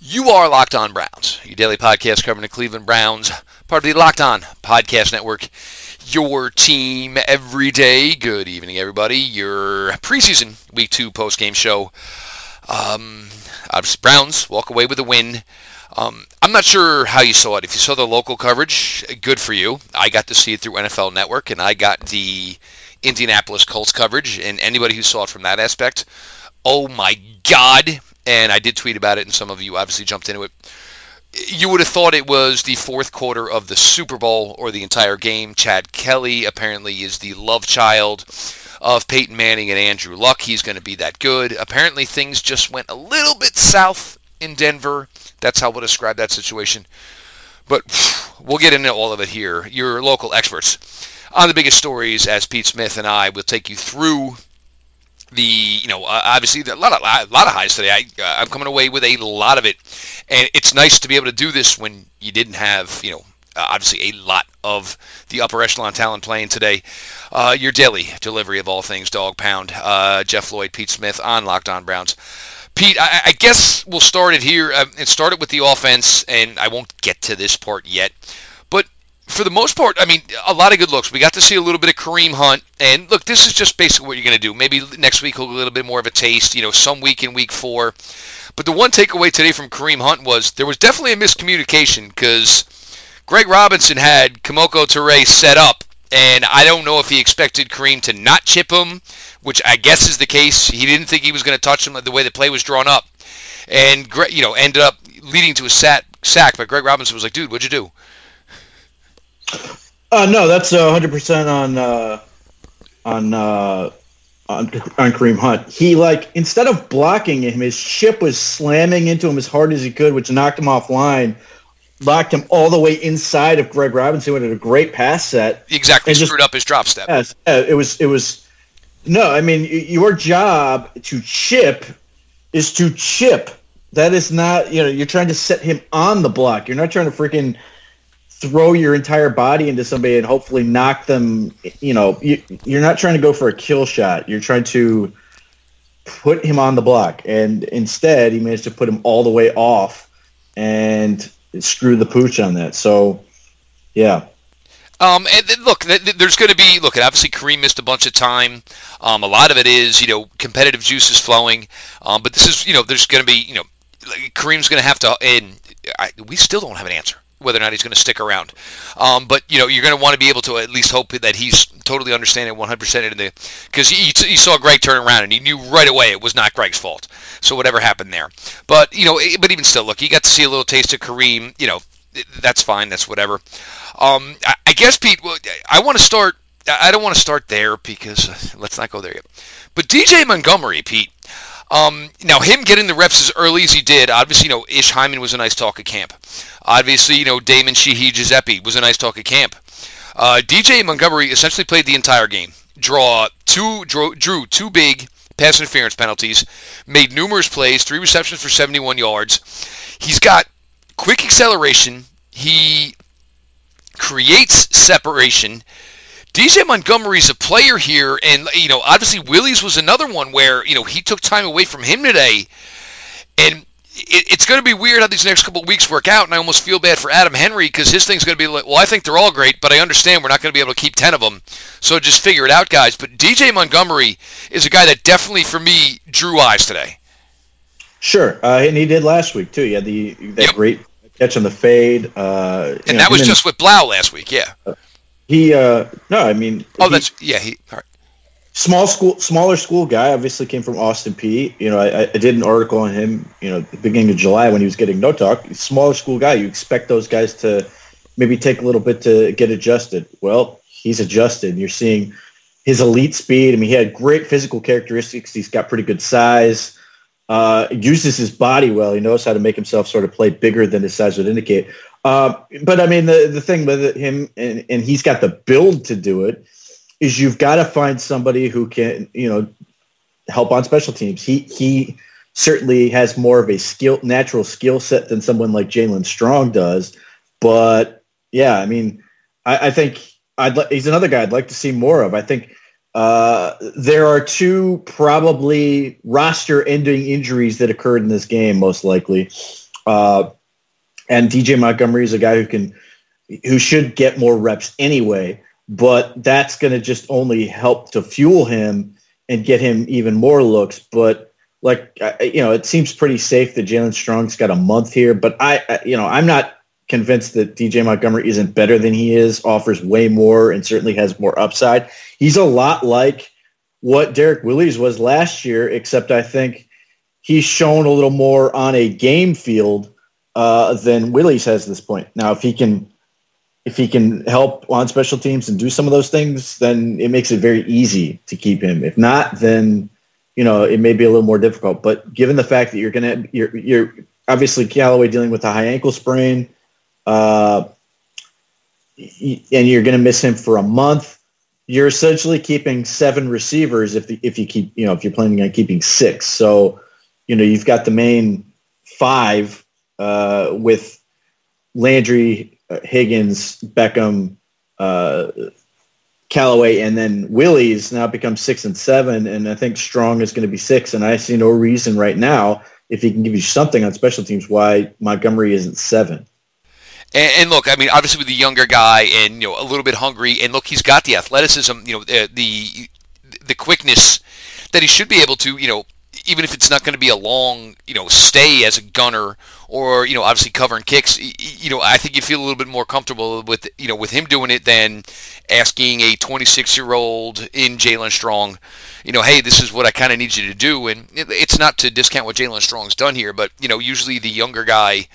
You are Locked On Browns, your daily podcast covering the Cleveland Browns, part of the Locked On Podcast Network, your team every day. Good evening, everybody. Your preseason Week 2 post-game show. Browns walk away with a win. I'm not sure how you saw it. If you saw the local coverage, good for you. I got to see it through NFL Network, and I got the Indianapolis Colts coverage, and anybody who saw it from that aspect, oh my God. And I did tweet about it, and some of you obviously jumped into it. You would have thought it was the fourth quarter of the Super Bowl or the entire game. Chad Kelly apparently is the love child of Peyton Manning and Andrew Luck. He's going to be that good. Apparently things just went a little bit south in Denver. That's how we'll describe that situation. But we'll get into all of it here. Your local experts on the biggest stories, as Pete Smith and I will take you through the, obviously a lot of highs today. I'm coming away with a lot of it, and it's nice to be able to do this when you didn't have, obviously a lot of the upper echelon talent playing today. Your daily delivery of all things Dog Pound. Jeff Lloyd, Pete Smith on Locked On Browns. Pete, I guess we'll start it here and start it with the offense, and I won't get to this part yet. For the most part, a lot of good looks. We got to see a little bit of Kareem Hunt. And, look, this is just basically what you're going to do. Maybe next week, a little bit more of a taste, some week in Week 4. But the one takeaway today from Kareem Hunt was there was definitely a miscommunication because Greg Robinson had Kamoko Toure set up. And I don't know if he expected Kareem to not chip him, which I guess is the case. He didn't think he was going to touch him the way the play was drawn up. And, ended up leading to a sack. But Greg Robinson was like, dude, what'd you do? No, that's 100% on Kareem Hunt. He instead of blocking him, his chip was slamming into him as hard as he could, which knocked him offline, locked him all the way inside of Greg Robinson, who had a great pass set. Exactly, screwed up his drop step. Yes, it was. No, your job to chip is to chip. That is not you're trying to set him on the block. You're not trying to freaking throw your entire body into somebody and hopefully knock them, you're not trying to go for a kill shot. You're trying to put him on the block. And instead, he managed to put him all the way off and screw the pooch on that. So, yeah. And look, there's going to be, and obviously Kareem missed a bunch of time. A lot of it is, competitive juice is flowing. But this is, there's going to be, Kareem's going to have to, and we still don't have an answer whether or not he's going to stick around. But, you're going to want to be able to at least hope that he's totally understanding 100% in the, because you saw Greg turn around and he knew right away it was not Greg's fault. So whatever happened there. But, but even still, look, you got to see a little taste of Kareem. That's fine. That's whatever. I guess, Pete, I don't want to start there because let's not go there yet. But DJ Montgomery, Pete, now, him getting the reps as early as he did, obviously, Ish Hyman was a nice talk at camp. Obviously, Damon Sheehy-Giuseppe was a nice talk at camp. DJ Montgomery essentially played the entire game. Drew two big pass interference penalties, made numerous plays, 3 receptions for 71 yards. He's got quick acceleration. He creates separation. DJ Montgomery's a player here, and, obviously Willie's was another one where, he took time away from him today, and it's going to be weird how these next couple of weeks work out, and I almost feel bad for Adam Henry because his thing's going to be like, well, I think they're all great, but I understand we're not going to be able to keep 10 of them, so just figure it out, guys. But DJ Montgomery is a guy that definitely, for me, drew eyes today. Sure, and he did last week, too. He had that great catch on the fade. And that was just with Blau last week, yeah. All right. Smaller school guy, obviously came from Austin P. I did an article on him, at the beginning of July when he was getting no talk. Smaller school guy, you expect those guys to maybe take a little bit to get adjusted. Well, he's adjusted. You're seeing his elite speed. He had great physical characteristics. He's got pretty good size. Uses his body well. He knows how to make himself sort of play bigger than his size would indicate. But the thing with him, and he's got the build to do it, is you've got to find somebody who can, help on special teams. He certainly has more of a natural skill set than someone like Jaylen Strong does. But yeah, I think he's another guy I'd like to see more of. I think there are 2 probably roster-ending injuries that occurred in this game, most likely. And DJ Montgomery is a guy who should get more reps anyway, but that's going to just only help to fuel him and get him even more looks. But it seems pretty safe that Jaylen Strong's got a month here, but I'm not convinced that DJ Montgomery isn't better than he is, offers way more, and certainly has more upside. He's a lot like what Derek Willis was last year, except I think he's shown a little more on a game field than Willis has at this point. Now, if he can help on special teams and do some of those things, then it makes it very easy to keep him. If not, then it may be a little more difficult. But given the fact that you're obviously Callaway dealing with a high ankle sprain, and you're going to miss him for a month, you're essentially keeping seven receivers if you're planning on keeping six. So you've got the main five with Landry, Higgins, Beckham, Callaway, and then Willie's now becomes 6 and 7, and I think Strong is going to be 6, and I see no reason right now, if he can give you something on special teams, why Montgomery isn't 7. And look, I mean, obviously with the younger guy and a little bit hungry, and look, he's got the athleticism, the quickness that he should be able to, even if it's not going to be a long, stay as a gunner or, obviously covering kicks, I think you feel a little bit more comfortable with him doing it than asking a 26-year-old in Jaylen Strong, hey, this is what I kind of need you to do. And it's not to discount what Jaylen Strong's done here, but, usually the younger guy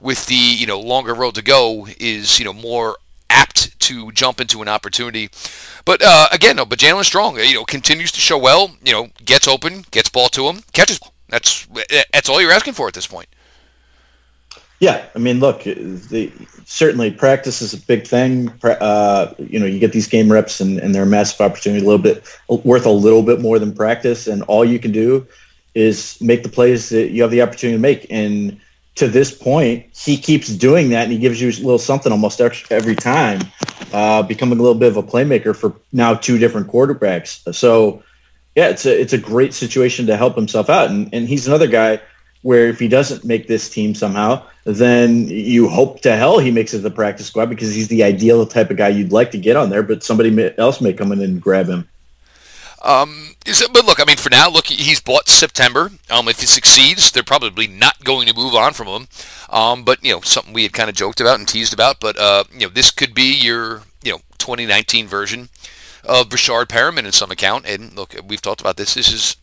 with the, longer road to go is, more apt to jump into an opportunity. But but Jaylen Strong, continues to show well, gets open, gets ball to him, catches ball. That's all you're asking for at this point. Yeah, I mean, look, certainly practice is a big thing. You get these game reps and they're a massive opportunity, worth a little bit more than practice, and all you can do is make the plays that you have the opportunity to make. And to this point, he keeps doing that, and he gives you a little something almost every time, becoming a little bit of a playmaker for now two different quarterbacks. So, yeah, it's a great situation to help himself out. And he's another guy where if he doesn't make this team somehow, then you hope to hell he makes it to the practice squad, because he's the ideal type of guy you'd like to get on there, but somebody else may come in and grab him. But look, I mean, for now, he's bought September. If he succeeds, they're probably not going to move on from him. But something we had kind of joked about and teased about. But this could be your 2019 version of Rashard Perriman in some account. And look, we've talked about this. This is,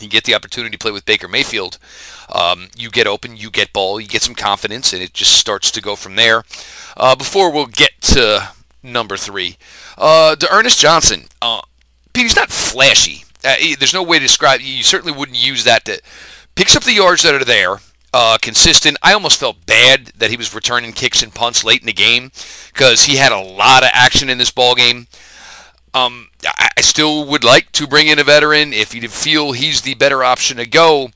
you get the opportunity to play with Baker Mayfield. You get open, you get ball, you get some confidence, and it just starts to go from there. Before we'll get to number 3, to Ernest Johnson. Pete, he's not flashy. There's no way to describe. You certainly wouldn't use that. To picks up the yards that are there, consistent. I almost felt bad that he was returning kicks and punts late in the game, because he had a lot of action in this ball game. I still would like to bring in a veteran if you feel he's the better option to go,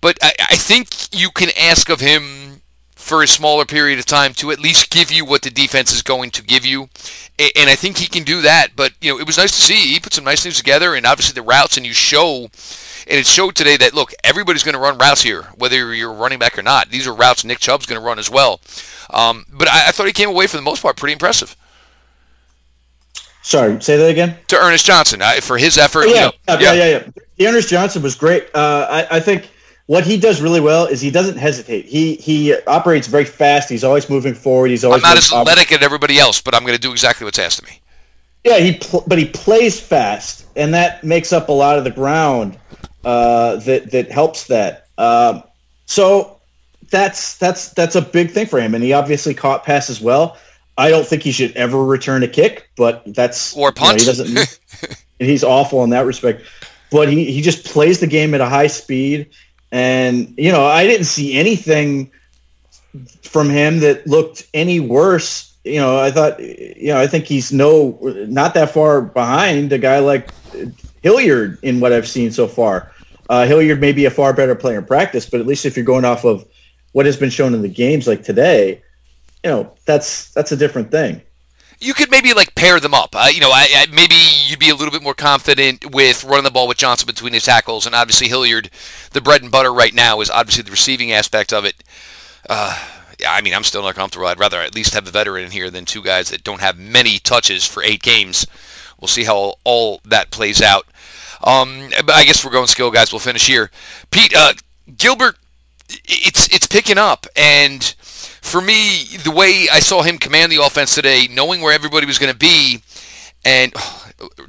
but I think you can ask of him for a smaller period of time to at least give you what the defense is going to give you. And I think he can do that. But, it was nice to see. He put some nice things together, and obviously the routes, and it showed today that, look, everybody's going to run routes here, whether you're running back or not. These are routes Nick Chubb's going to run as well. But I thought he came away, for the most part, pretty impressive. Sorry, say that again? To Ernest Johnson, for his effort. Oh, yeah. Ernest Johnson was great. I think what he does really well is he doesn't hesitate. He operates very fast. He's always moving forward. He's always. I'm not as athletic as everybody else, but I'm going to do exactly what's asked of me. Yeah, but he plays fast, and that makes up a lot of the ground that helps that. So that's a big thing for him, and he obviously caught pass as well. I don't think he should ever return a kick, but that's or punt. He doesn't. He's awful in that respect, but he just plays the game at a high speed. And, I didn't see anything from him that looked any worse. I thought, I think he's not that far behind a guy like Hilliard in what I've seen so far. Hilliard may be a far better player in practice, but at least if you're going off of what has been shown in the games like today, that's a different thing. You could maybe pair them up. Maybe you'd be a little bit more confident with running the ball with Johnson between his tackles, and obviously Hilliard, the bread and butter right now is obviously the receiving aspect of it. I mean, I'm still not comfortable. I'd rather at least have the veteran in here than two guys that don't have many touches for 8 games. We'll see how all that plays out. But I guess we're going skill, guys. We'll finish here. Pete, Gilbert, it's picking up. And for me, the way I saw him command the offense today, knowing where everybody was going to be, and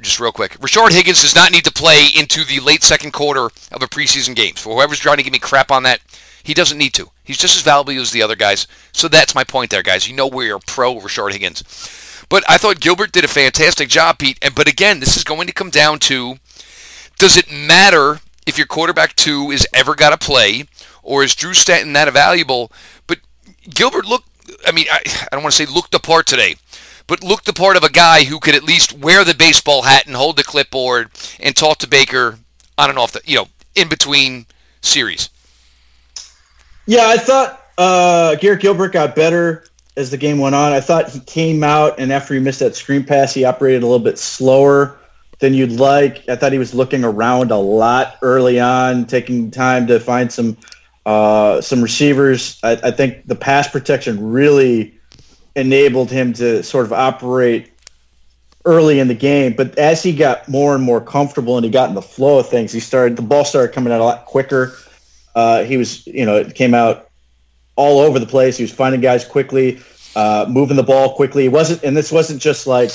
just real quick, Rashard Higgins does not need to play into the late second quarter of a preseason game. For whoever's trying to give me crap on that, he doesn't need to. He's just as valuable as the other guys. So that's my point there, guys. You know we're pro Rashard Higgins. But I thought Gilbert did a fantastic job, Pete. But again, this is going to come down to, does it matter if your quarterback two is ever got to play, or is Drew Stanton that valuable? But Gilbert looked, I mean, I don't want to say looked the part today, but looked the part of a guy who could at least wear the baseball hat and hold the clipboard and talk to Baker on and off the, in between series. Yeah, I thought Garrett Gilbert got better as the game went on. I thought he came out, and after he missed that screen pass, he operated a little bit slower than you'd like. I thought he was looking around a lot early on, taking time to find some receivers. I think the pass protection really enabled him to sort of operate early in the game. But as he got more and more comfortable and he got in the flow of things, the ball started coming out a lot quicker. He was, it came out all over the place. He was finding guys quickly, moving the ball quickly. This wasn't just like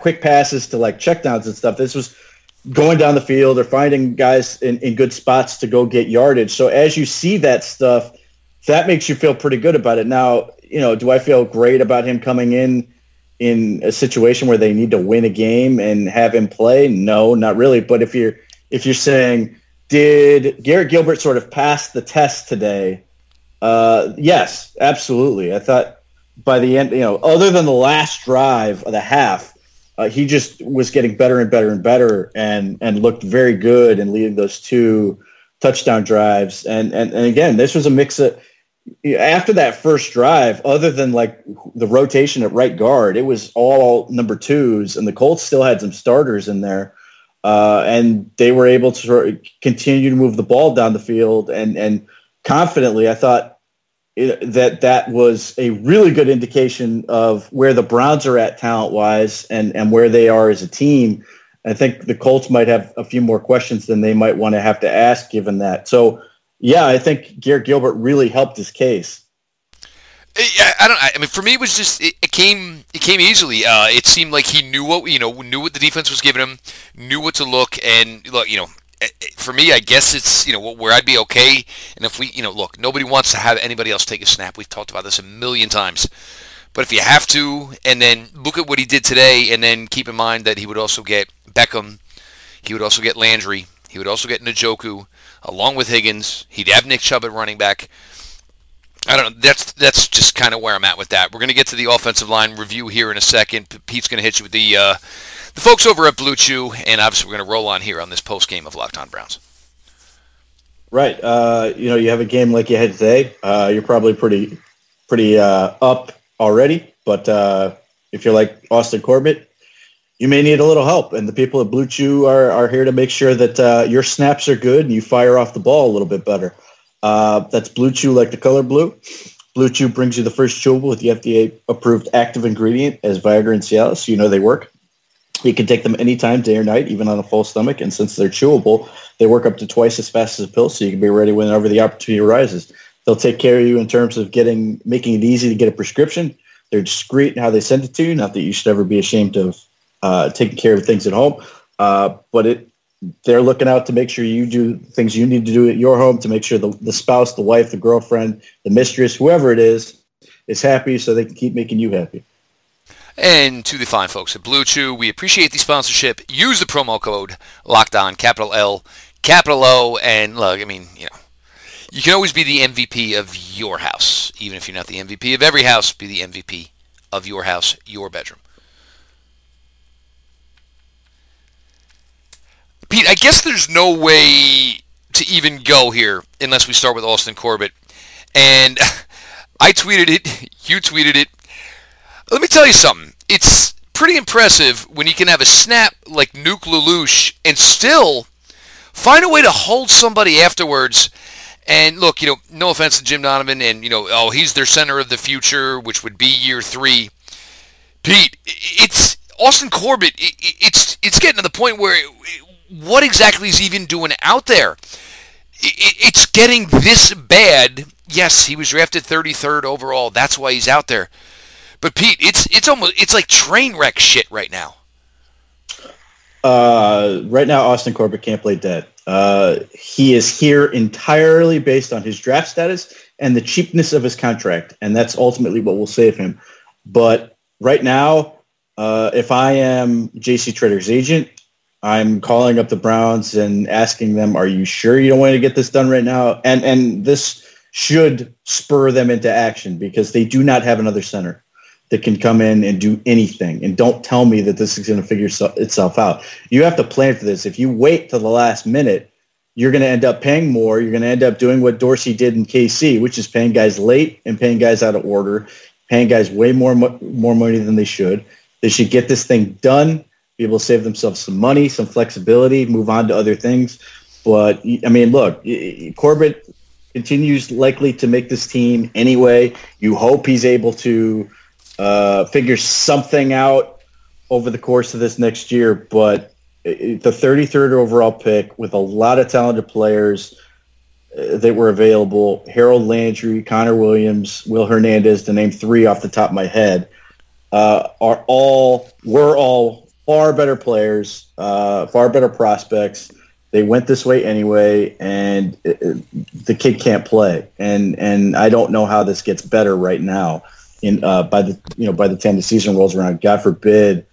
quick passes to like checkdowns and stuff. This was going down the field or finding guys in good spots to go get yardage. So as you see that stuff, that makes you feel pretty good about it. Now, do I feel great about him coming in a situation where they need to win a game and have him play? No, not really. But if you're saying, did Garrett Gilbert sort of pass the test today? Yes, absolutely. I thought by the end, other than the last drive of the half, he just was getting better and better and better and looked very good in leading those 2 touchdown drives. And again, this was a mix of, after that first drive, other than like the rotation at right guard, it was all number 2s, and the Colts still had some starters in there. And they were able to sort of continue to move the ball down the field and confidently. I thought that was a really good indication of where the Browns are at talent-wise and where they are as a team. I think the Colts might have a few more questions than they might want to have to ask given that. So, yeah, I think Garrett Gilbert really helped his case. For me, it was just it came easily. It seemed like he knew what the defense was giving him, knew what to look, and for me, I guess it's where I'd be okay. And if we look, nobody wants to have anybody else take a snap. We've talked about this a million times. But if you have to, and then look at what he did today, and then keep in mind that he would also get Beckham, he would also get Landry, he would also get Njoku, along with Higgins. He'd have Nick Chubb at running back. I don't know. That's just kind of where I'm at with that. We're going to get to the offensive line review here in a second. Pete's going to hit you with the folks over at Blue Chew, and obviously we're going to roll on here on this post game of Locked On Browns. Right. You have a game like you had today. You're probably pretty up already. But if you're like Austin Corbett, you may need a little help. And the people at Blue Chew are here to make sure that your snaps are good and you fire off the ball a little bit better. That's Blue Chew, like the color blue. Blue Chew brings you the first chewable with the FDA-approved active ingredient as Viagra and Cialis, so they work. You can take them anytime, day or night, even on a full stomach, and since they're chewable, they work up to twice as fast as a pill, so you can be ready whenever the opportunity arises. They'll take care of you in terms of making it easy to get a prescription. They're discreet in how they send it to you, not that you should ever be ashamed of taking care of things at home, but they're looking out to make sure you do things you need to do at your home to make sure the spouse, the wife, the girlfriend, the mistress, whoever it is happy so they can keep making you happy. And to the fine folks at Blue Chew, we appreciate the sponsorship. Use the promo code LOCKEDON, capital L, capital O, and look, you can always be the MVP of your house. Even if you're not the MVP of every house, be the MVP of your house, your bedroom. Pete, I guess there's no way to even go here unless we start with Austin Corbett. And I tweeted it. You tweeted it. Let me tell you something. It's pretty impressive when you can have a snap like Nuke Lelouch and still find a way to hold somebody afterwards And look, no offense to Jim Donovan, and he's their center of the future, which would be year three. Pete, it's Austin Corbett. It's getting to the point where what exactly is he even doing out there? It's getting this bad. Yes, he was drafted 33rd overall. That's why he's out there. But Pete, it's like train wreck shit right now. Right now, Austin Corbett can't play dead. He is here entirely based on his draft status and the cheapness of his contract, and that's ultimately what will save him. But right now, if I am JC Treader's agent, I'm calling up the Browns and asking them, are you sure you don't want to get this done right now? And this should spur them into action because they do not have another center that can come in and do anything. And don't tell me that this is going to figure itself out. You have to plan for this. If you wait till the last minute, you're going to end up paying more. You're going to end up doing what Dorsey did in KC, which is paying guys late and paying guys out of order, paying guys way more money than they should. They should get this thing done, be able to save themselves some money, some flexibility, move on to other things. But, I mean, look, Corbett continues likely to make this team anyway. You hope he's able to figure something out over the course of this next year, but the 33rd overall pick with a lot of talented players that were available, Harold Landry, Connor Williams, Will Hernandez, to name three off the top of my head, were all far better players, far better prospects. They went this way anyway, and the kid can't play. And I don't know how this gets better right now. By the time the season rolls around, God forbid,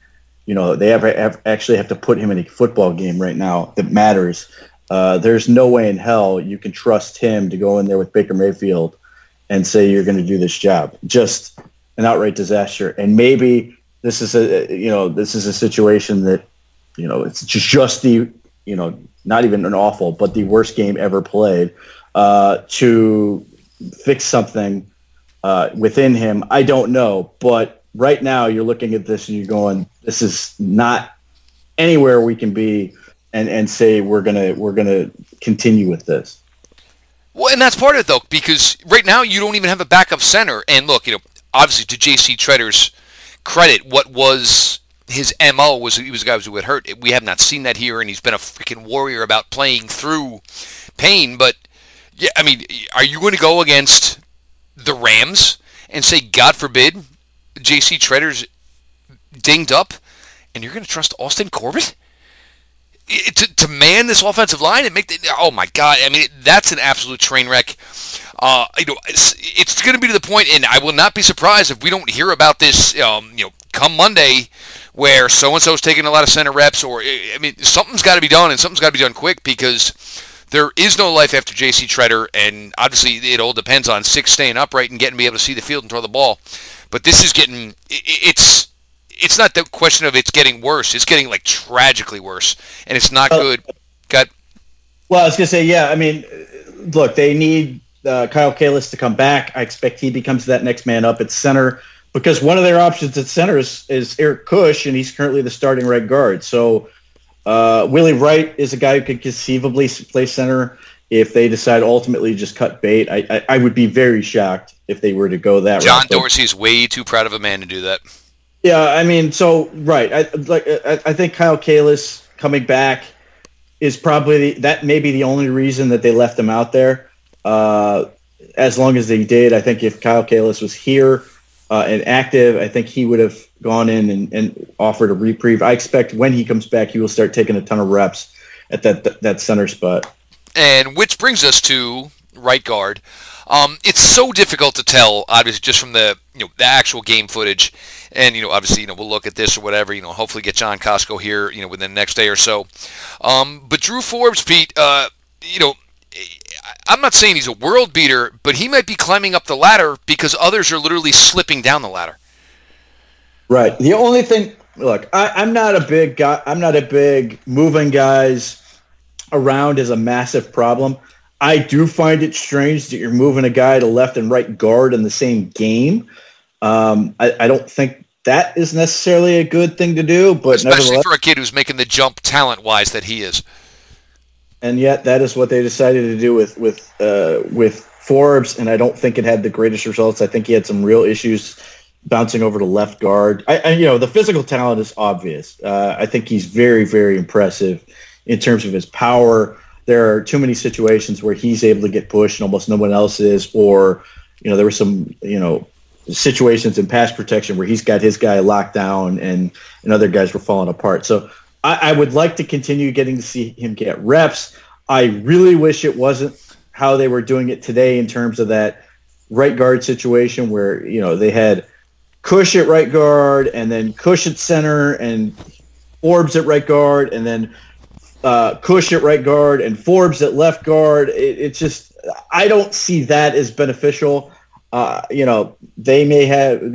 they actually have to put him in a football game right now that matters. There's no way in hell you can trust him to go in there with Baker Mayfield and say you're going to do this job. Just an outright disaster. And maybe this is a situation that it's just the not even an awful, but the worst game ever played to fix something. Within him, I don't know, but right now you're looking at this and you're going, "This is not anywhere we can be," and say we're gonna continue with this. Well, and that's part of it though, because right now you don't even have a backup center. And look, obviously to J.C. Treader's credit, what was his MO was he was a guy who would hurt. We have not seen that here, and he's been a freaking warrior about playing through pain. But yeah, I mean, are you going to go against the Rams and say, God forbid, J.C. Treader's dinged up, and you're going to trust Austin Corbett to man this offensive line and make oh my God! I mean, that's an absolute train wreck. It's going to be to the point, and I will not be surprised if we don't hear about this. Come Monday, where so and so's taking a lot of center reps, or I mean, something's got to be done, and something's got to be done quick because there is no life after J.C. Treader, and obviously it all depends on Six staying upright and getting to be able to see the field and throw the ball. But this is getting – it's not the question of it's getting worse. It's getting, like, tragically worse, and it's not good. God. Well, I was going to say, yeah, I mean, look, they need Kyle Kalis to come back. I expect he becomes that next man up at center because one of their options at center is Eric Cush, and he's currently the starting right guard. So – Willie Wright is a guy who could conceivably play center if they decide ultimately just cut bait. I would be very shocked if they were to go that route. John Dorsey is way too proud of a man to do that. Yeah, I mean, so, right. I think Kyle Kalis coming back is probably that may be the only reason that they left him out there. As long as they did, I think if Kyle Kalis was here and active, I think he would have gone in and offered a reprieve. I expect when he comes back, he will start taking a ton of reps at that center spot. And which brings us to right guard. It's so difficult to tell, obviously, just from the actual game footage. And obviously, we'll look at this or whatever. Hopefully get John Costco here, within the next day or so. But Drew Forbes, Pete, I'm not saying he's a world beater, but he might be climbing up the ladder because others are literally slipping down the ladder. Right. The only thing, look, I'm not a big guy. I'm not a big moving guys around is a massive problem. I do find it strange that you're moving a guy to left and right guard in the same game. I don't think that is necessarily a good thing to do, but especially for a kid who's making the jump talent wise that he is. And yet that is what they decided to do with Forbes, and I don't think it had the greatest results. I think he had some real issues bouncing over to left guard. The physical talent is obvious. I think he's very, very impressive in terms of his power. There are too many situations where he's able to get pushed and almost no one else is, or, there were some, situations in pass protection where he's got his guy locked down and other guys were falling apart. So I would like to continue getting to see him get reps. I really wish it wasn't how they were doing it today in terms of that right guard situation where, they had Cush at right guard and then Cush at center and Forbes at right guard and then Cush at right guard and Forbes at left guard. It's just, I don't see that as beneficial. I'm sure they have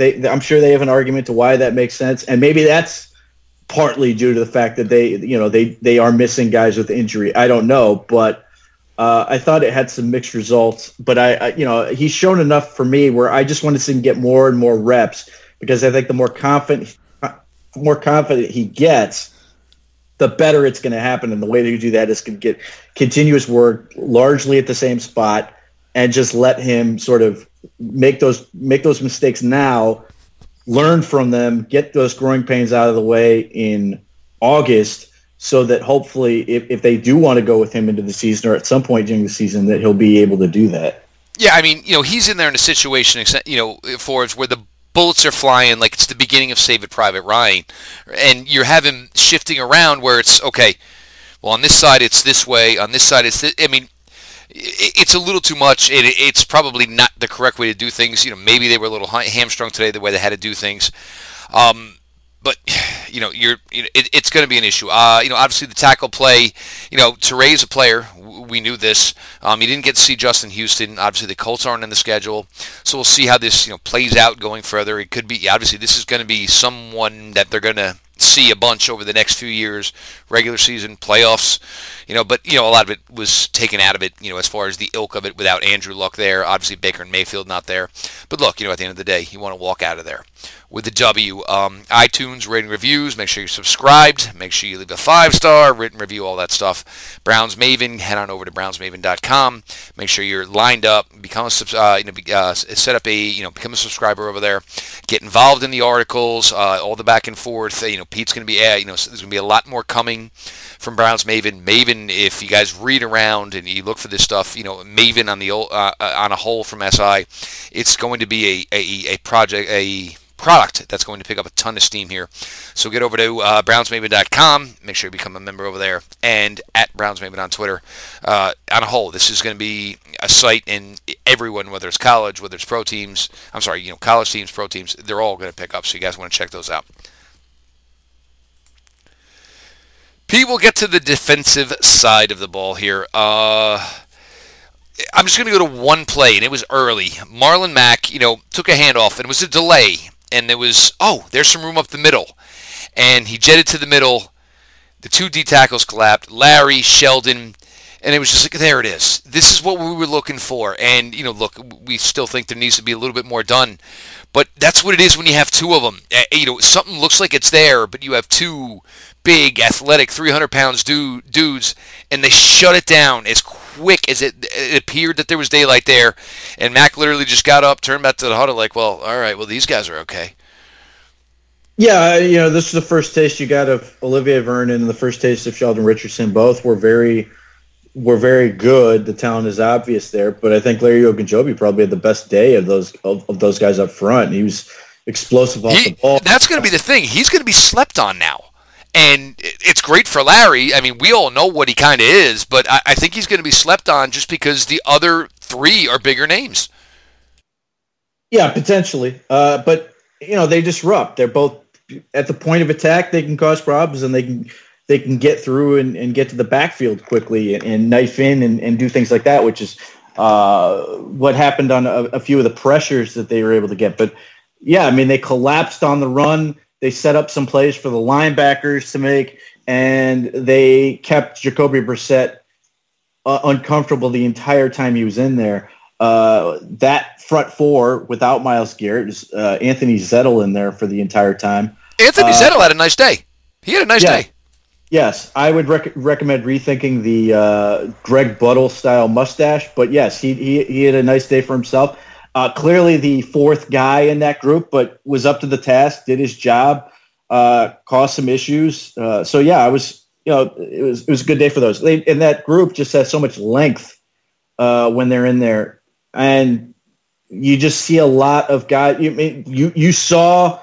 an argument to why that makes sense. And maybe that's partly due to the fact that they are missing guys with injury. I don't know, but I thought it had some mixed results. But he's shown enough for me where I just want to see him get more and more reps, because I think the more confident he gets, the better it's going to happen. And the way that you do that is to get continuous work largely at the same spot and just let him sort of make those mistakes now, learn from them, get those growing pains out of the way in August, so that hopefully if they do want to go with him into the season or at some point during the season, that he'll be able to do that. Yeah, I mean, he's in there in a situation, Forbes, where the bullets are flying like it's the beginning of Save It Private Ryan, and you have him shifting around where it's, okay, well, on this side it's this way, on this side it's this. I mean, it's a little too much. It's probably not the correct way to do things. Maybe they were a little hamstrung today the way they had to do things. But it's going to be an issue. Obviously the tackle play. Teray's a player. We knew this. You didn't get to see Justin Houston. Obviously the Colts aren't in the schedule, so we'll see how this plays out going further. It could be, obviously this is going to be someone that they're going to see a bunch over the next few years, regular season, playoffs, but a lot of it was taken out of it, as far as the ilk of it, without Andrew Luck there, obviously Baker and Mayfield not there. But look, at the end of the day, you want to walk out of there with the W. iTunes, rating, reviews, make sure you're subscribed, make sure you leave a 5-star, written review, all that stuff. Browns Maven, head on over to brownsmaven.com, make sure you're lined up, become a subscriber over there, get involved in the articles, all the back and forth. Pete's going to be, so there's going to be a lot more coming from Browns Maven. Maven, if you guys read around and you look for this stuff, Maven on a whole from SI, it's going to be a product that's going to pick up a ton of steam here. So get over to brownsmaven.com, make sure you become a member over there, and at brownsmaven on Twitter. On a whole, this is going to be a site, and everyone, whether it's college, whether it's pro teams, college teams, pro teams, they're all going to pick up. So you guys want to check those out. Pete, we'll get to the defensive side of the ball here. I'm just going to go to one play, and it was early. Marlon Mack, took a handoff, and it was a delay. And there was, there's some room up the middle. And he jetted to the middle. The two D tackles collapsed, Larry, Sheldon. And it was just like, there it is. This is what we were looking for. And, look, we still think there needs to be a little bit more done. But that's what it is when you have two of them. Something looks like it's there, but you have two big, athletic, 300-pound dudes, and they shut it down as quick as it appeared that there was daylight there. And Mack literally just got up, turned back to the huddle like, well, all right, well, these guys are okay. Yeah, this is the first taste you got of Olivier Vernon and the first taste of Sheldon Richardson. Both were very good. The talent is obvious there, but I think Larry Ogunjobi probably had the best day of those guys up front. He was explosive off the ball. That's going to be the thing. He's going to be slept on now, and it's great for Larry. I mean, we all know what he kind of is, but I think he's going to be slept on just because the other three are bigger names. Yeah, potentially. But they disrupt. They're both at the point of attack. They can cause problems, and they can get through and get to the backfield quickly and knife in and do things like that, which is what happened on a few of the pressures that they were able to get. But, yeah, I mean, they collapsed on the run. They set up some plays for the linebackers to make, and they kept Jacoby Brissett uncomfortable the entire time he was in there. That front four without Myles Garrett was Anthony Zettel in there for the entire time. Anthony Zettel had a nice day. He had a nice day. Yes, I would recommend rethinking the Greg Buttle style mustache. But yes, he had a nice day for himself. Clearly the fourth guy in that group, but was up to the task, did his job, caused some issues. So yeah, it was a good day for those. And that group just has so much length when they're in there, and you just see a lot of guys. You saw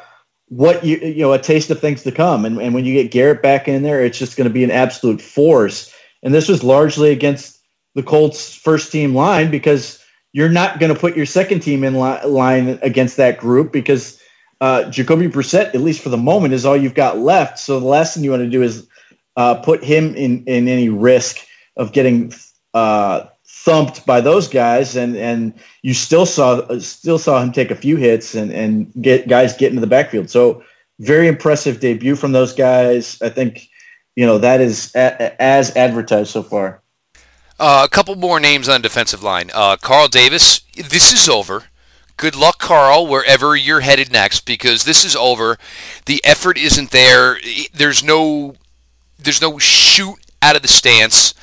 what a taste of things to come. And when you get Garrett back in there, it's just going to be an absolute force. And this was largely against the Colts' first team line, because you're not going to put your second team in line against that group, because Jacoby Brissett, at least for the moment, is all you've got left. So the last thing you want to do is put him in any risk of getting thumped by those guys. And you still saw him take a few hits and get into the backfield. So very impressive debut from those guys. I think, that is as advertised so far. A couple more names on defensive line. Carl Davis, this is over. Good luck, Carl, wherever you're headed next, because this is over. The effort isn't there. There's no shoot out of the stance.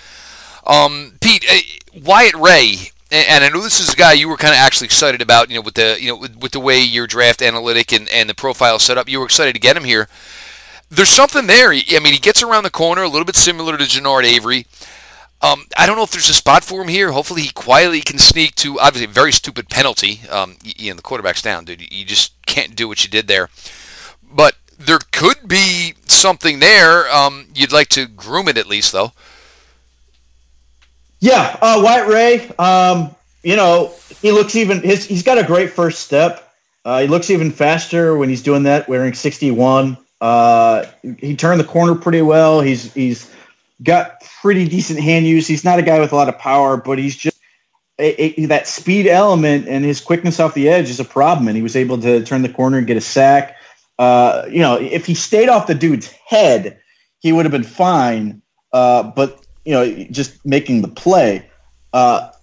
Pete, Wyatt Ray, and I know this is a guy you were kind of actually excited about, with the way your draft analytic and the profile set up, you were excited to get him here. There's something there. He gets around the corner, a little bit similar to Jannard Avery. I don't know if there's a spot for him here. Hopefully he quietly can sneak to, obviously, a very stupid penalty. The quarterback's down, dude. You just can't do what you did there. But there could be something there. You'd like to groom it at least, though. Yeah, Wyatt Ray, he looks even – he's got a great first step. He looks even faster when he's doing that, wearing 61. He turned the corner pretty well. He's got pretty decent hand use. He's not a guy with a lot of power, but he's just that speed element, and his quickness off the edge is a problem, and he was able to turn the corner and get a sack. If he stayed off the dude's head, he would have been fine, but just making the play. But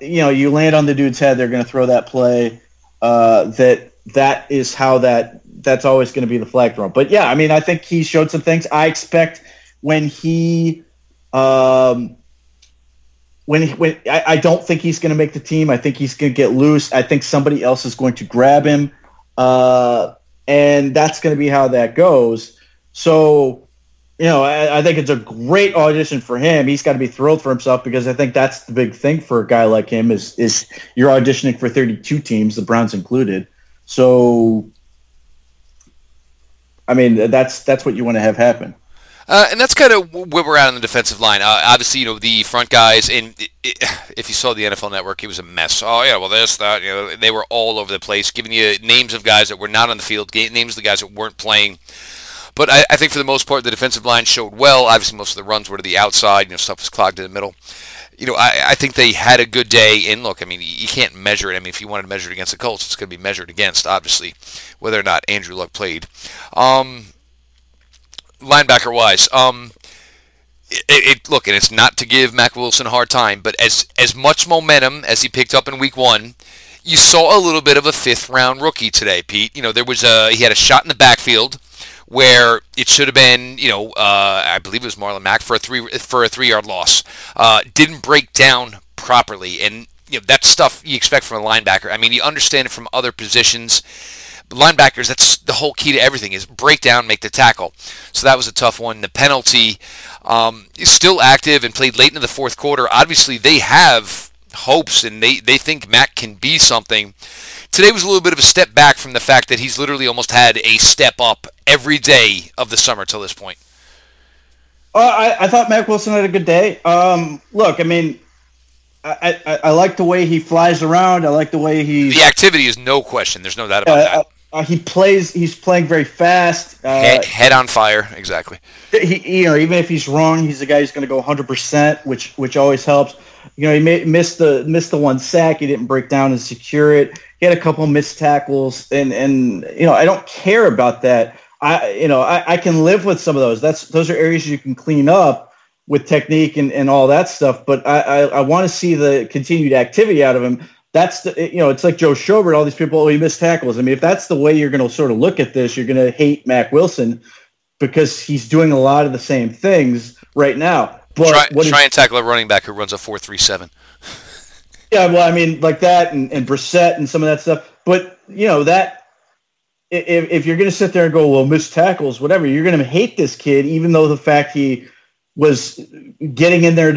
you land on the dude's head, they're going to throw that play. That is how that's always going to be the flag thrown. But, yeah, I think he showed some things. I expect – I don't think he's going to make the team. I think he's going to get loose. I think somebody else is going to grab him, and that's going to be how that goes. So, I think it's a great audition for him. He's got to be thrilled for himself, because I think that's the big thing for a guy like him is you're auditioning for 32 teams, the Browns included. So, that's what you want to have happen. And that's kind of where we're at on the defensive line. Obviously, the front guys, and if you saw the NFL Network, it was a mess. Oh, yeah, well, this, that, they were all over the place, giving you names of guys that were not on the field, names of the guys that weren't playing. But I think for the most part, the defensive line showed well. Obviously, most of the runs were to the outside. Stuff was clogged in the middle. I think they had a good day. And look, you can't measure it. If you wanted to measure it against the Colts, it's going to be measured against, obviously, whether or not Andrew Luck played. Linebacker wise, and it's not to give Mack Wilson a hard time, but as much momentum as he picked up in week one, you saw a little bit of a fifth round rookie today, Pete. He had a shot in the backfield where it should have been, I believe it was Marlon Mack for a 3-yard loss. Didn't break down properly, and that stuff you expect from a linebacker. You understand it from other positions. Linebackers, that's the whole key to everything, is break down, make the tackle. So that was a tough one. The penalty is still active and played late into the fourth quarter. Obviously, they have hopes, and they think Mack can be something. Today was a little bit of a step back from the fact that he's literally almost had a step up every day of the summer till this point. I thought Mack Wilson had a good day. I like the way he flies around. I like the way the activity is no question. There's no doubt about that. He's playing very fast. Head on fire, exactly. He even if he's wrong, he's a guy who's going to go 100%, which always helps. He missed the one sack. He didn't break down and secure it. He had a couple missed tackles, and I don't care about that. I can live with some of those. Those are areas you can clean up with technique and all that stuff. But I want to see the continued activity out of him. It's like Joe Schobert, all these people, he missed tackles. If that's the way you're going to sort of look at this, you're going to hate Mack Wilson because he's doing a lot of the same things right now. But try and tackle a running back who runs a 4.37. Yeah, well, I mean, like that and Brissett and some of that stuff. But, you know, that if you're going to sit there and go, well, missed tackles, whatever, you're going to hate this kid, even though the fact he was getting in there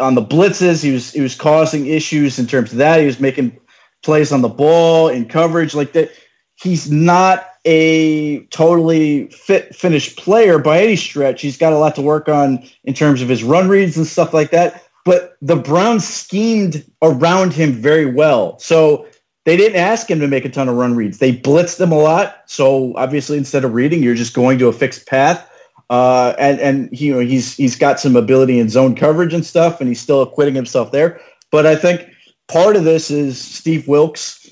on the blitzes, he was causing issues in terms of that. He was making plays on the ball in coverage like that. He's not a totally finished player by any stretch. He's got a lot to work on in terms of his run reads and stuff like that. But the Browns schemed around him very well. So they didn't ask him to make a ton of run reads. They blitzed him a lot. So obviously, instead of reading, you're just going to a fixed path. And you know, he's got some ability in zone coverage and stuff, and he's still acquitting himself there. But I think part of this is Steve Wilks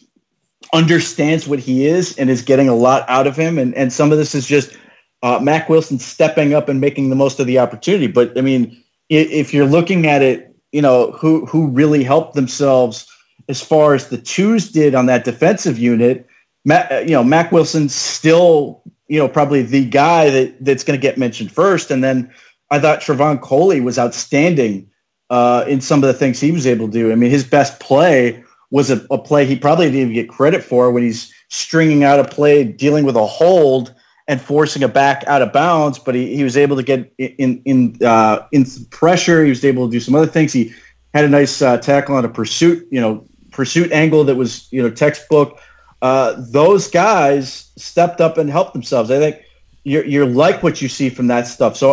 understands what he is and is getting a lot out of him. And some of this is just Mack Wilson stepping up and making the most of the opportunity. But, I mean, if you're looking at it, you know, who really helped themselves as far as the twos did on that defensive unit, Mack Wilson's still, you know, probably the guy that's going to get mentioned first. And then I thought Trevon Coley was outstanding in some of the things he was able to do. I mean, his best play was a play he probably didn't even get credit for, when he's stringing out a play, dealing with a hold and forcing a back out of bounds. But he was able to get in pressure. He was able to do some other things. He had a nice tackle on a pursuit angle that was, you know, textbook. Those guys stepped up and helped themselves. I think you're like what you see from that stuff. So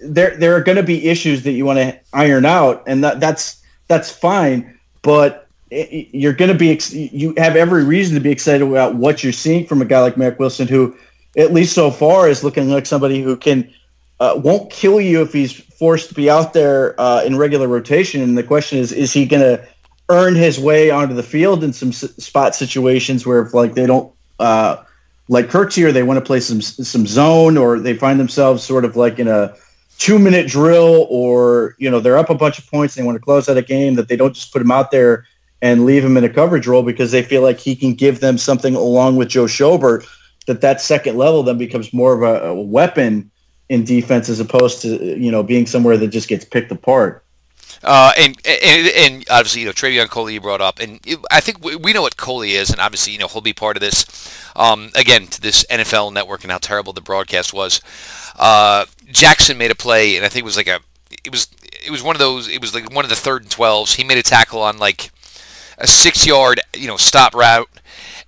there are going to be issues that you want to iron out, and that's fine. But you're going to be, you have every reason to be excited about what you're seeing from a guy like Mack Wilson, who, at least so far, is looking like somebody who can won't kill you if he's forced to be out there in regular rotation. And the question is he going to earn his way onto the field in some spot situations where, if, like, they don't like Kurtz, or they want to play some zone, or they find themselves sort of like in a 2-minute drill, or, you know, they're up a bunch of points and they want to close out a game, that they don't just put him out there and leave him in a coverage role because they feel like he can give them something along with Joe Schobert, that second level then becomes more of a weapon in defense, as opposed to, you know, being somewhere that just gets picked apart. And obviously, you know, Trevon Coley you brought up, and I think we know what Coley is, and obviously, you know, he'll be part of this. Again, to this NFL Network and how terrible the broadcast was. Jackson made a play, and I think it was like it was one of those. It was like one of the 3rd and 12s. He made a tackle on like a 6-yard, you know, stop route,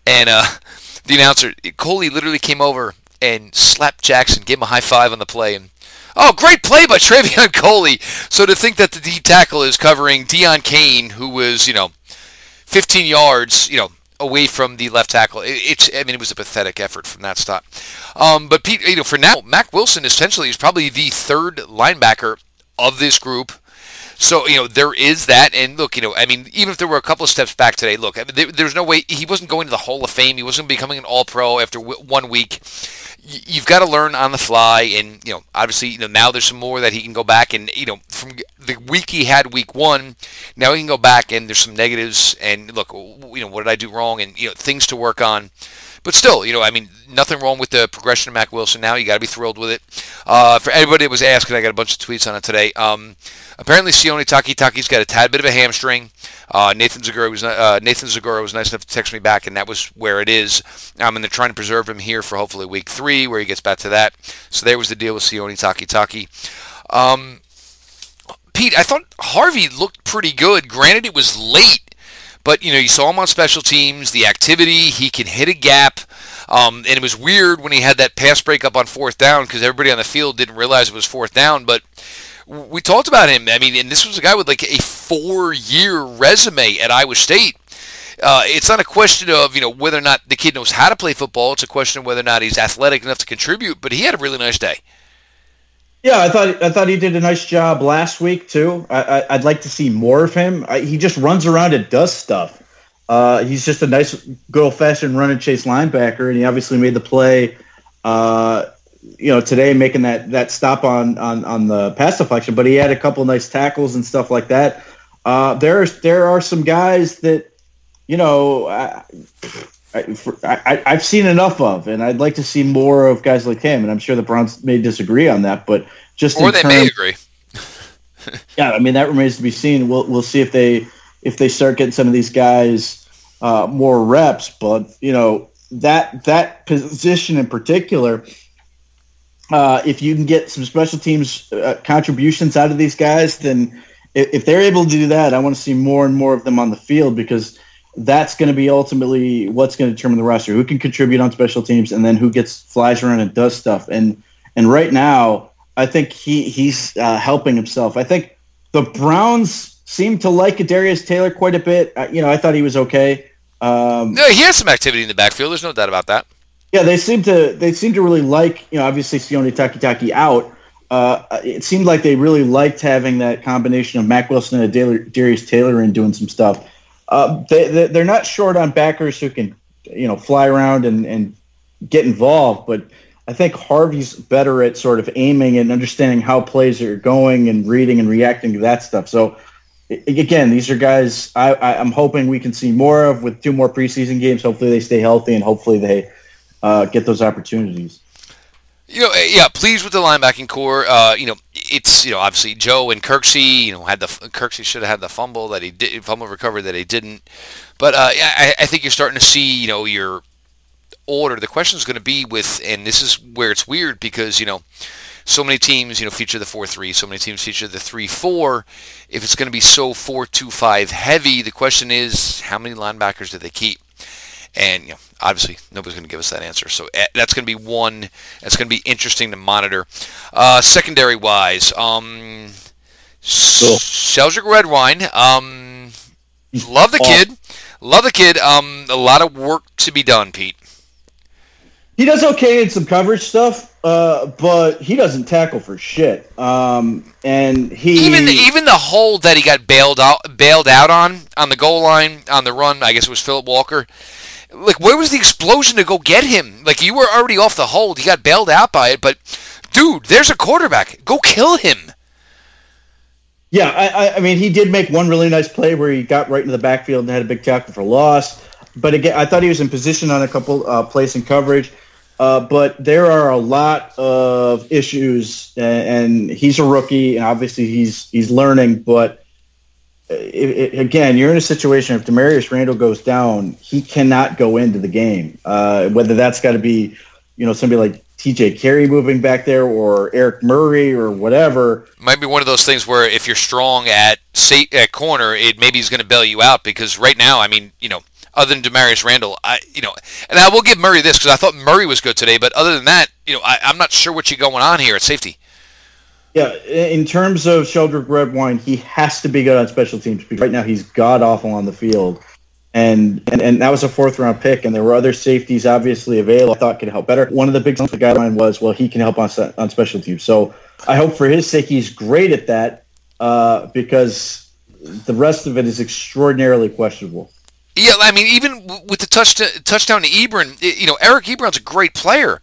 and the announcer, Coley, literally came over and slapped Jackson, gave him a high five on the play, and, oh, great play by Trevon Coley. So to think that the D tackle is covering Deion Kane, who was, you know, 15 yards, you know, away from the left tackle, it was a pathetic effort from that stop. But Pete, you know, for now, Mack Wilson essentially is probably the 3rd linebacker of this group. So, you know, there is that, and look, you know, I mean, even if there were a couple of steps back today, look, I mean, there's no way he wasn't going to the Hall of Fame. He wasn't becoming an All-Pro after 1 week. You've got to learn on the fly, and, you know, obviously, you know, now there's some more that he can go back and, you know, from the week he had week 1, now he can go back and there's some negatives, and look, you know, what did I do wrong, and, you know, things to work on. But still, you know, I mean, nothing wrong with the progression of Mack Wilson now. You got to be thrilled with it. For everybody that was asking, I got a bunch of tweets on it today. Apparently, Sione Takitaki's got a tad bit of a hamstring. Nathan Zagura was nice enough to text me back, and that was where it is. And they're trying to preserve him here for hopefully week 3, where he gets back to that. So there was the deal with Sione Takitaki. Pete, I thought Harvey looked pretty good. Granted, it was late. But, you know, you saw him on special teams, the activity, he can hit a gap. And it was weird when he had that pass breakup on 4th down, because everybody on the field didn't realize it was 4th down. But we talked about him. I mean, and this was a guy with like a 4-year resume at Iowa State. It's not a question of, you know, whether or not the kid knows how to play football. It's a question of whether or not he's athletic enough to contribute. But he had a really nice day. Yeah, I thought he did a nice job last week too. I'd like to see more of him. He just runs around and does stuff. He's just a nice, good old-fashioned run and chase linebacker, and he obviously made the play. You know, today, making that stop on the pass deflection. But he had a couple of nice tackles and stuff like that. There are some guys that, you know, I've seen enough of, and I'd like to see more of guys like him. And I'm sure the Browns may disagree on that, but just or they may agree. Yeah, I mean that remains to be seen. We'll see if they start getting some of these guys more reps. But you know that position in particular, if you can get some special teams contributions out of these guys, then if they're able to do that, I want to see more and more of them on the field because that's going to be ultimately what's going to determine the roster, who can contribute on special teams, and then who flies around and does stuff. And right now, I think he's helping himself. I think the Browns seem to like Kadarius Taylor quite a bit. I thought he was okay. He has some activity in the backfield. There's no doubt about that. Yeah, they seem to really like, obviously Sione Takitaki out. It seemed like they really liked having that combination of Mack Wilson and Kadarius Taylor in doing some stuff. They're not short on backers who can, fly around and get involved. But I think Harvey's better at sort of aiming and understanding how plays are going and reading and reacting to that stuff. So, again, these are guys I'm hoping we can see more of with two more preseason games. Hopefully they stay healthy and hopefully they get those opportunities. Pleased with the linebacking core. It's obviously Joe and Kirksey. Kirksey should have had the fumble that he did, fumble recovery that he didn't. But I think you're starting to see your order. The question is going to be with, and this is where it's weird because so many teams feature the 4-3, so many teams feature the 3-4. If it's going to be so 4-2-5 heavy, the question is how many linebackers do they keep? And obviously nobody's going to give us that answer. So that's going to be one that's going to be interesting to monitor. Secondary wise, cool. Seljuk Redwine, love the kid, a lot of work to be done, Pete. He does okay in some coverage stuff, but he doesn't tackle for shit. And he even the hold that he got bailed out on the goal line on the run. I guess it was Philip Walker. Like, where was the explosion to go get him? Like, you were already off the hold. He got bailed out by it. But, dude, there's a quarterback. Go kill him. Yeah, I mean, he did make one really nice play where he got right into the backfield and had a big tackle for loss. But, again, I thought he was in position on a couple plays in coverage. But there are a lot of issues, and he's a rookie, and obviously he's learning. But, again, you're in a situation if Demarius Randall goes down, he cannot go into the game. Whether that's got to be, somebody like TJ Carey moving back there or Eric Murray or whatever. Might be one of those things where if you're strong at corner, it maybe he's going to bail you out because right now, I mean, other than Demarius Randall, and I will give Murray this because I thought Murray was good today, but other than that, I'm not sure what you're going on here at safety. Yeah, in terms of Sheldrick Redwine, he has to be good on special teams because right now he's god-awful on the field. And that was a fourth-round pick, and there were other safeties obviously available I thought could help better. One of the big things with Redwine was, he can help on special teams. So I hope for his sake he's great at that because the rest of it is extraordinarily questionable. Yeah, I mean, even with the touchdown to Ebron, Eric Ebron's a great player,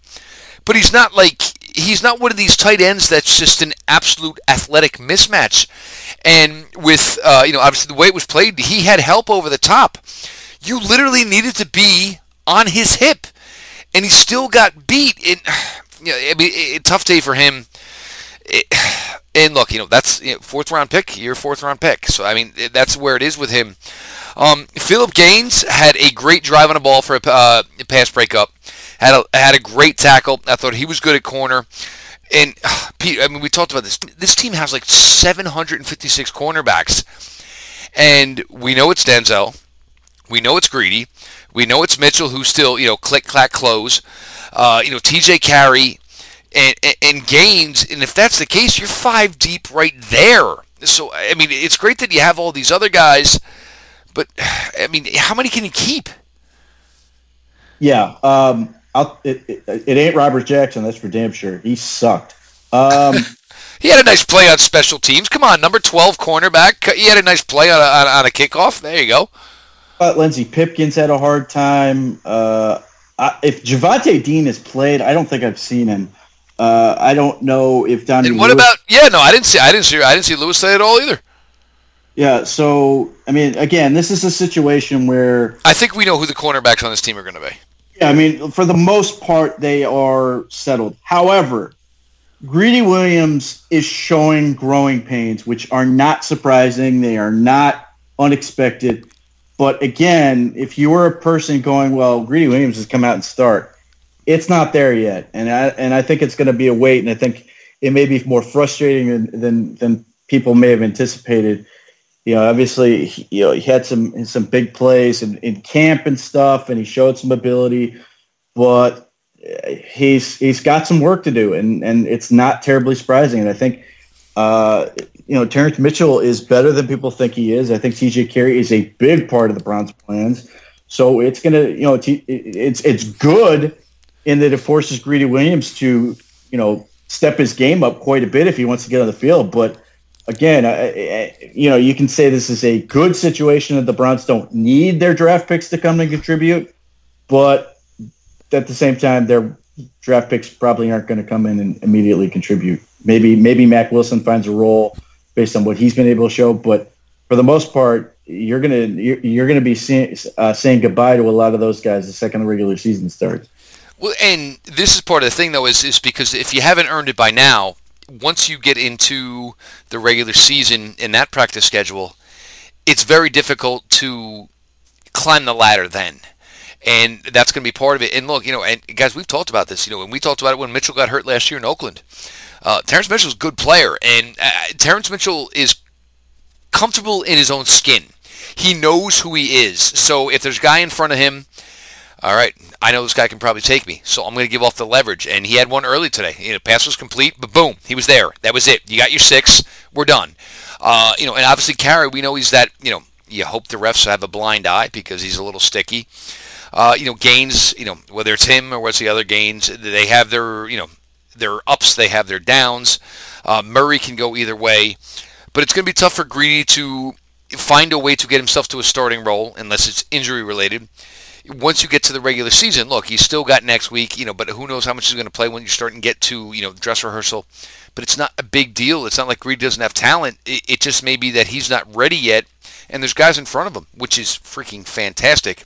but he's not he's not one of these tight ends that's just an absolute athletic mismatch. And with, obviously the way it was played, he had help over the top. You literally needed to be on his hip, and he still got beat. Tough day for him. And look, that's fourth-round pick. You're a fourth-round pick. So, I mean, that's where it is with him. Phillip Gaines had a great drive on the ball for a pass breakup. Had a great tackle. I thought he was good at corner. And, Pete, I mean, we talked about this. This team has 756 cornerbacks. And we know it's Denzel. We know it's Greedy. We know it's Mitchell, who still, click, clack, close. TJ Carey and Gaines. And if that's the case, you're five deep right there. So, I mean, it's great that you have all these other guys. But, I mean, how many can you keep? Yeah, it ain't Robert Jackson, that's for damn sure. He sucked. He had a nice play on special teams. Come on, number 12 cornerback. He had a nice play on a kickoff. There you go. But Lindsey Pipkins had a hard time. If Javonte Dean has played, I don't think I've seen him. I don't know if Donnie. And what Lewis... about? Yeah, no, I didn't see Lewis play at all either. Yeah, so, I mean, again, this is a situation where... I think we know who the cornerbacks on this team are going to be. Yeah, I mean, for the most part, they are settled. However, Greedy Williams is showing growing pains, which are not surprising. They are not unexpected. But again, if you were a person going, well, Greedy Williams has come out and start, it's not there yet. And I think it's going to be a wait, and I think it may be more frustrating than people may have anticipated. You know, obviously, he had some big plays in camp and stuff, and he showed some ability, but he's got some work to do, and it's not terribly surprising. And I think, Terrence Mitchell is better than people think he is. I think TJ Carey is a big part of the Browns' plans, so it's gonna, it's good in that it forces Greedy Williams to, step his game up quite a bit if he wants to get on the field, but. Again, you can say this is a good situation that the Browns don't need their draft picks to come and contribute, but at the same time, their draft picks probably aren't going to come in and immediately contribute. Maybe Mack Wilson finds a role based on what he's been able to show, but for the most part, you're gonna be saying goodbye to a lot of those guys the second the regular season starts. Well, and this is part of the thing though is because if you haven't earned it by now. Once you get into the regular season in that practice schedule, it's very difficult to climb the ladder then. And that's going to be part of it. And look, and guys, we've talked about this, and we talked about it when Mitchell got hurt last year in Oakland. Terrence Mitchell's a good player, and Terrence Mitchell is comfortable in his own skin. He knows who he is. So if there's a guy in front of him, all right, I know this guy can probably take me, so I'm going to give off the leverage. And he had one early today. Pass was complete, but boom, he was there. That was it. You got your six. We're done. And obviously Carey, we know he's that, you hope the refs have a blind eye because he's a little sticky. Gaines, whether it's him or what's the other Gaines, they have their, their ups, they have their downs. Murray can go either way. But it's going to be tough for Greedy to find a way to get himself to a starting role unless it's injury-related. Once you get to the regular season, look, he's still got next week, but who knows how much he's going to play when you start and get to, dress rehearsal. But it's not a big deal. It's not like Reed doesn't have talent. It just may be that he's not ready yet, and there's guys in front of him, which is freaking fantastic,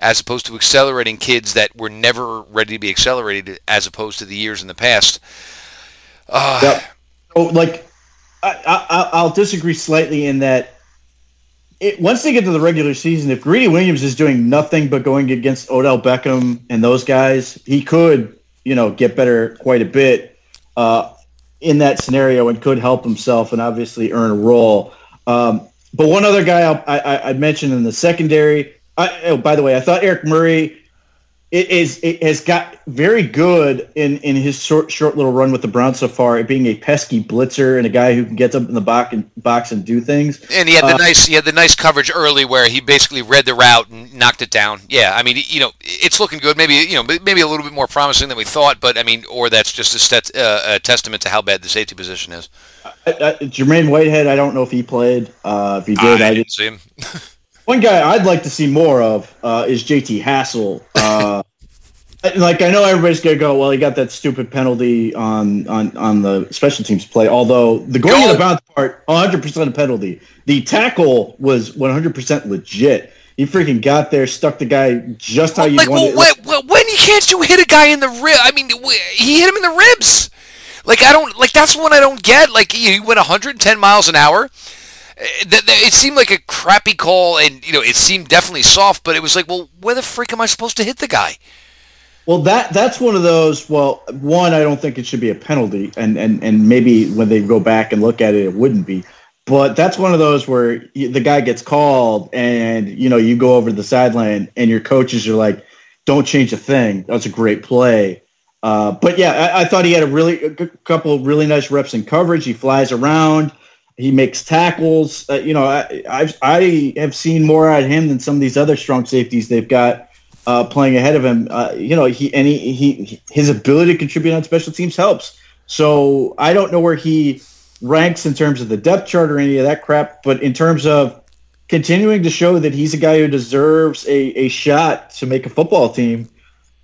as opposed to accelerating kids that were never ready to be accelerated as opposed to the years in the past. I'll disagree slightly in that. Once they get to the regular season, if Greedy Williams is doing nothing but going against Odell Beckham and those guys, he could, get better quite a bit in that scenario and could help himself and obviously earn a role. But one other guy I mentioned in the secondary, by the way, I thought Eric Murray has got very good in his short little run with the Browns so far at being a pesky blitzer and a guy who can get up in the box and do things. And he had the nice coverage early where he basically read the route and knocked it down. Yeah, I mean, it's looking good. Maybe maybe a little bit more promising than we thought, but I mean, or that's just a testament to how bad the safety position is. Jermaine Whitehead, I don't know if he played. If he did, I didn't see him. One guy I'd like to see more of is J.T. Hassel. I know everybody's going to go, well, he got that stupid penalty on the special teams play, although the going out of bounds part, 100% a penalty. The tackle was 100% legit. He freaking got there, stuck the guy just how you wanted. When can't you hit a guy in the rib? I mean, he hit him in the ribs. That's one I don't get. He went 110 miles an hour. It seemed like a crappy call, and it seemed definitely soft. But it was like, well, where the freak am I supposed to hit the guy? Well, that's one of those. Well, one, I don't think it should be a penalty, and maybe when they go back and look at it, it wouldn't be. But that's one of those where the guy gets called, and you go over to the sideline, and your coaches are like, "Don't change a thing. That's a great play." But yeah, I thought he had a couple of really nice reps in coverage. He flies around. He makes tackles. I have seen more out of him than some of these other strong safeties they've got playing ahead of him. His ability to contribute on special teams helps. So I don't know where he ranks in terms of the depth chart or any of that crap, but in terms of continuing to show that he's a guy who deserves a shot to make a football team,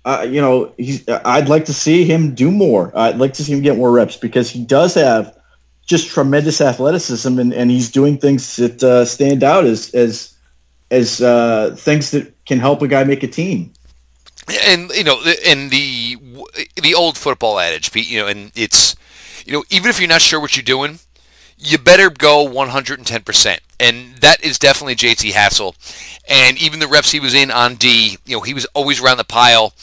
I'd like to see him do more. I'd like to see him get more reps because he does have just tremendous athleticism, and he's doing things that stand out as things that can help a guy make a team. And you know, and the old football adage, Pete, you know, and it's, you know, even if you're not sure what you're doing, you better go 110%. And that is definitely JT Hassel. And even the reps he was in on D, you know, he was always around the pile.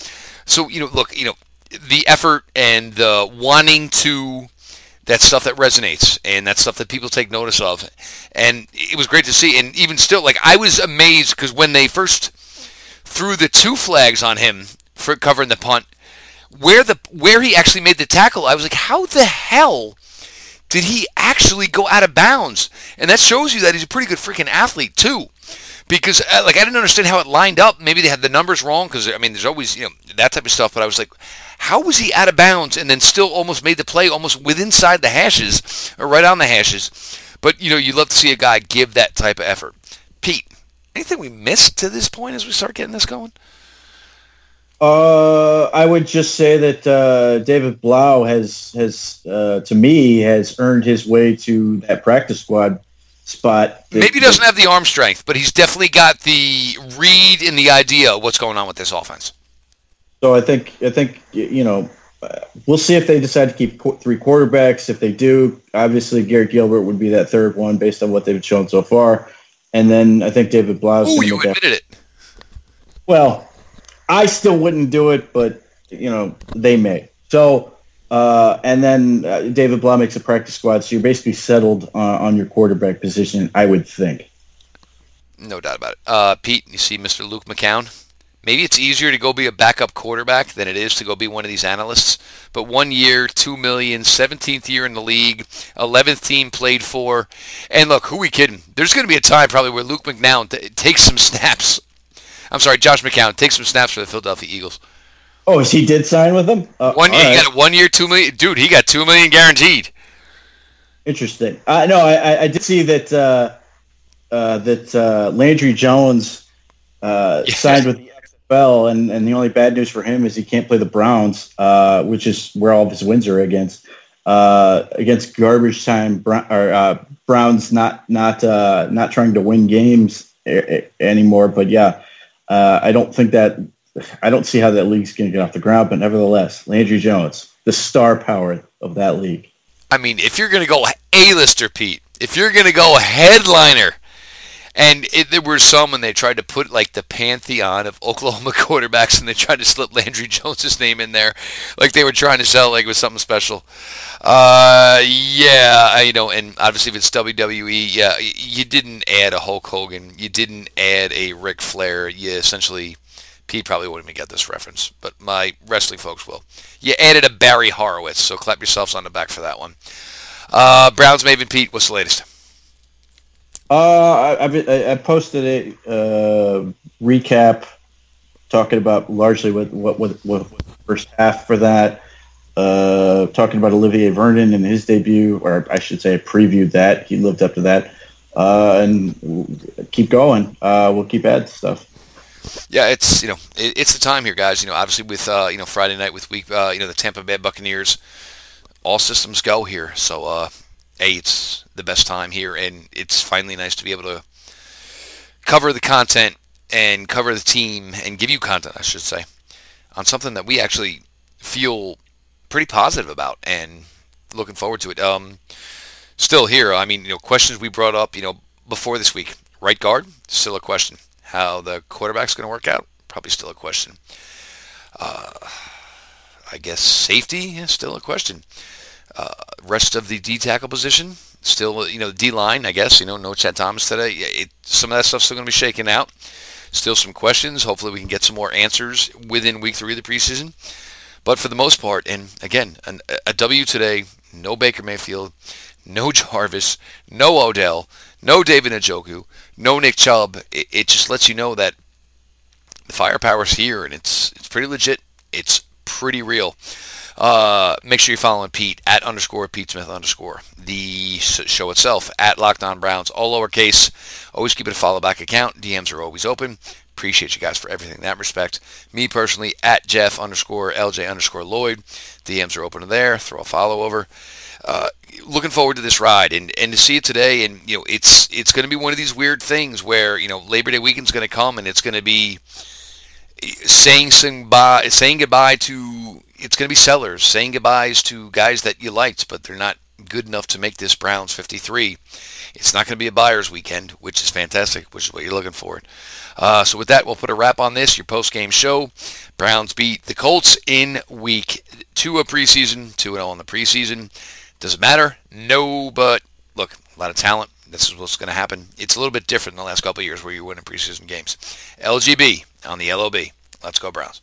So, you know, look, you know, the effort and the wanting to, that's stuff that resonates, and that's stuff that people take notice of. And it was great to see. And even still, like, I was amazed because when they first threw the two flags on him for covering the punt, where he actually made the tackle, I was like, how the hell did he actually go out of bounds? And that shows you that he's a pretty good freaking athlete, too. Because, like, I didn't understand how it lined up. Maybe they had the numbers wrong because, I mean, there's always, you know, that type of stuff. But I was like, how was he out of bounds and then still almost made the play almost with inside the hashes or right on the hashes? But, you know, you love to see a guy give that type of effort. Pete, anything we missed to this point as we start getting this going? I would just say that David Blau has to me, has earned his way to that practice squad spot. Maybe he doesn't have the arm strength, but he's definitely got the read and the idea of what's going on with this offense. So I think you know, we'll see if they decide to keep three quarterbacks. If they do, obviously Garrett Gilbert would be that third one based on what they've shown so far. And then I think David Blau. Oh, you admitted it. Well, I still wouldn't do it, but, you know, they may. So, and then David Blau makes a practice squad, so you're basically settled on your quarterback position, I would think. No doubt about it. Pete, you see Mr. Luke McCown? Maybe it's easier to go be a backup quarterback than it is to go be one of these analysts. But 1 year, $2 million, 17th year in the league, 11th team played for. And look, who are we kidding? There's going to be a time probably where Luke McCown takes some snaps. I'm sorry, Josh McCown. Take some snaps for the Philadelphia Eagles. Oh, he did sign with them? He got a 1 year, $2 million. Dude, he got $2 million guaranteed. Interesting. I did see that Landry Jones signed with the XFL, and the only bad news for him is he can't play the Browns, which is where all of his wins are against garbage time Browns, not trying to win games anymore. But yeah. I don't see how that league's going to get off the ground, but nevertheless, Landry Jones, the star power of that league. I mean, if you're going to go A-lister, Pete, if you're going to go headliner, and there were some when they tried to put like the pantheon of Oklahoma quarterbacks, and they tried to slip Landry Jones' name in there, like they were trying to sell like it was something special. You know, and obviously if it's WWE, yeah, you didn't add a Hulk Hogan, you didn't add a Ric Flair. You essentially, Pete probably wouldn't even get this reference, but my wrestling folks will. You added a Barry Horowitz, so clap yourselves on the back for that one. Browns Maven Pete, what's the latest? I posted a recap talking about largely what the first half for that. Talking about Olivier Vernon and his debut, or I should say, I previewed that. He lived up to that. And keep going. We'll keep adding stuff. Yeah, it's, you know, it's the time here, guys. You know, obviously with you know, Friday night with week, you know, the Tampa Bay Buccaneers. All systems go here. So hey, it's the best time here, and it's finally nice to be able to cover the content and cover the team and give you content, I should say, on something that we actually feel pretty positive about and looking forward to it. Still here, I mean, you know, questions we brought up, you know, before this week. Right guard, still a question. How the quarterback's going to work out, probably still a question. I guess safety is still a question. Rest of the D tackle position, still, you know, D line, I guess, you know, no Chad Thomas today. Some of that stuff's still going to be shaken out. Still some questions. Hopefully we can get some more answers within week 3 of the preseason. But for the most part, and again, a W today, no Baker Mayfield, no Jarvis, no Odell, no David Njoku, no Nick Chubb. It just lets you know that the firepower's here, and it's pretty legit. It's pretty real. Make sure you're following Pete at _Pete Smith_ the show itself at Locked On Browns, all lowercase. Always keep it a follow back account. DMs are always open. Appreciate you guys for everything in that respect. Me personally at Jeff_LJ_Lloyd. DMs are open there. Throw a follow over. looking forward to this ride and to see it today. And, you know, it's going to be one of these weird things where, you know, Labor Day weekend's going to come and it's going to be saying goodbye to, it's going to be sellers, saying goodbyes to guys that you liked, but they're not good enough to make this Browns 53. It's not going to be a buyer's weekend, which is fantastic, which is what you're looking for. So with that, we'll put a wrap on this, your post-game show. Browns beat the Colts in week 2 of preseason, 2-0 in the preseason. Does it matter? No, but look, a lot of talent. This is what's going to happen. It's a little bit different in the last couple of years where you're winning preseason games. LGB on the LOB. Let's go Browns.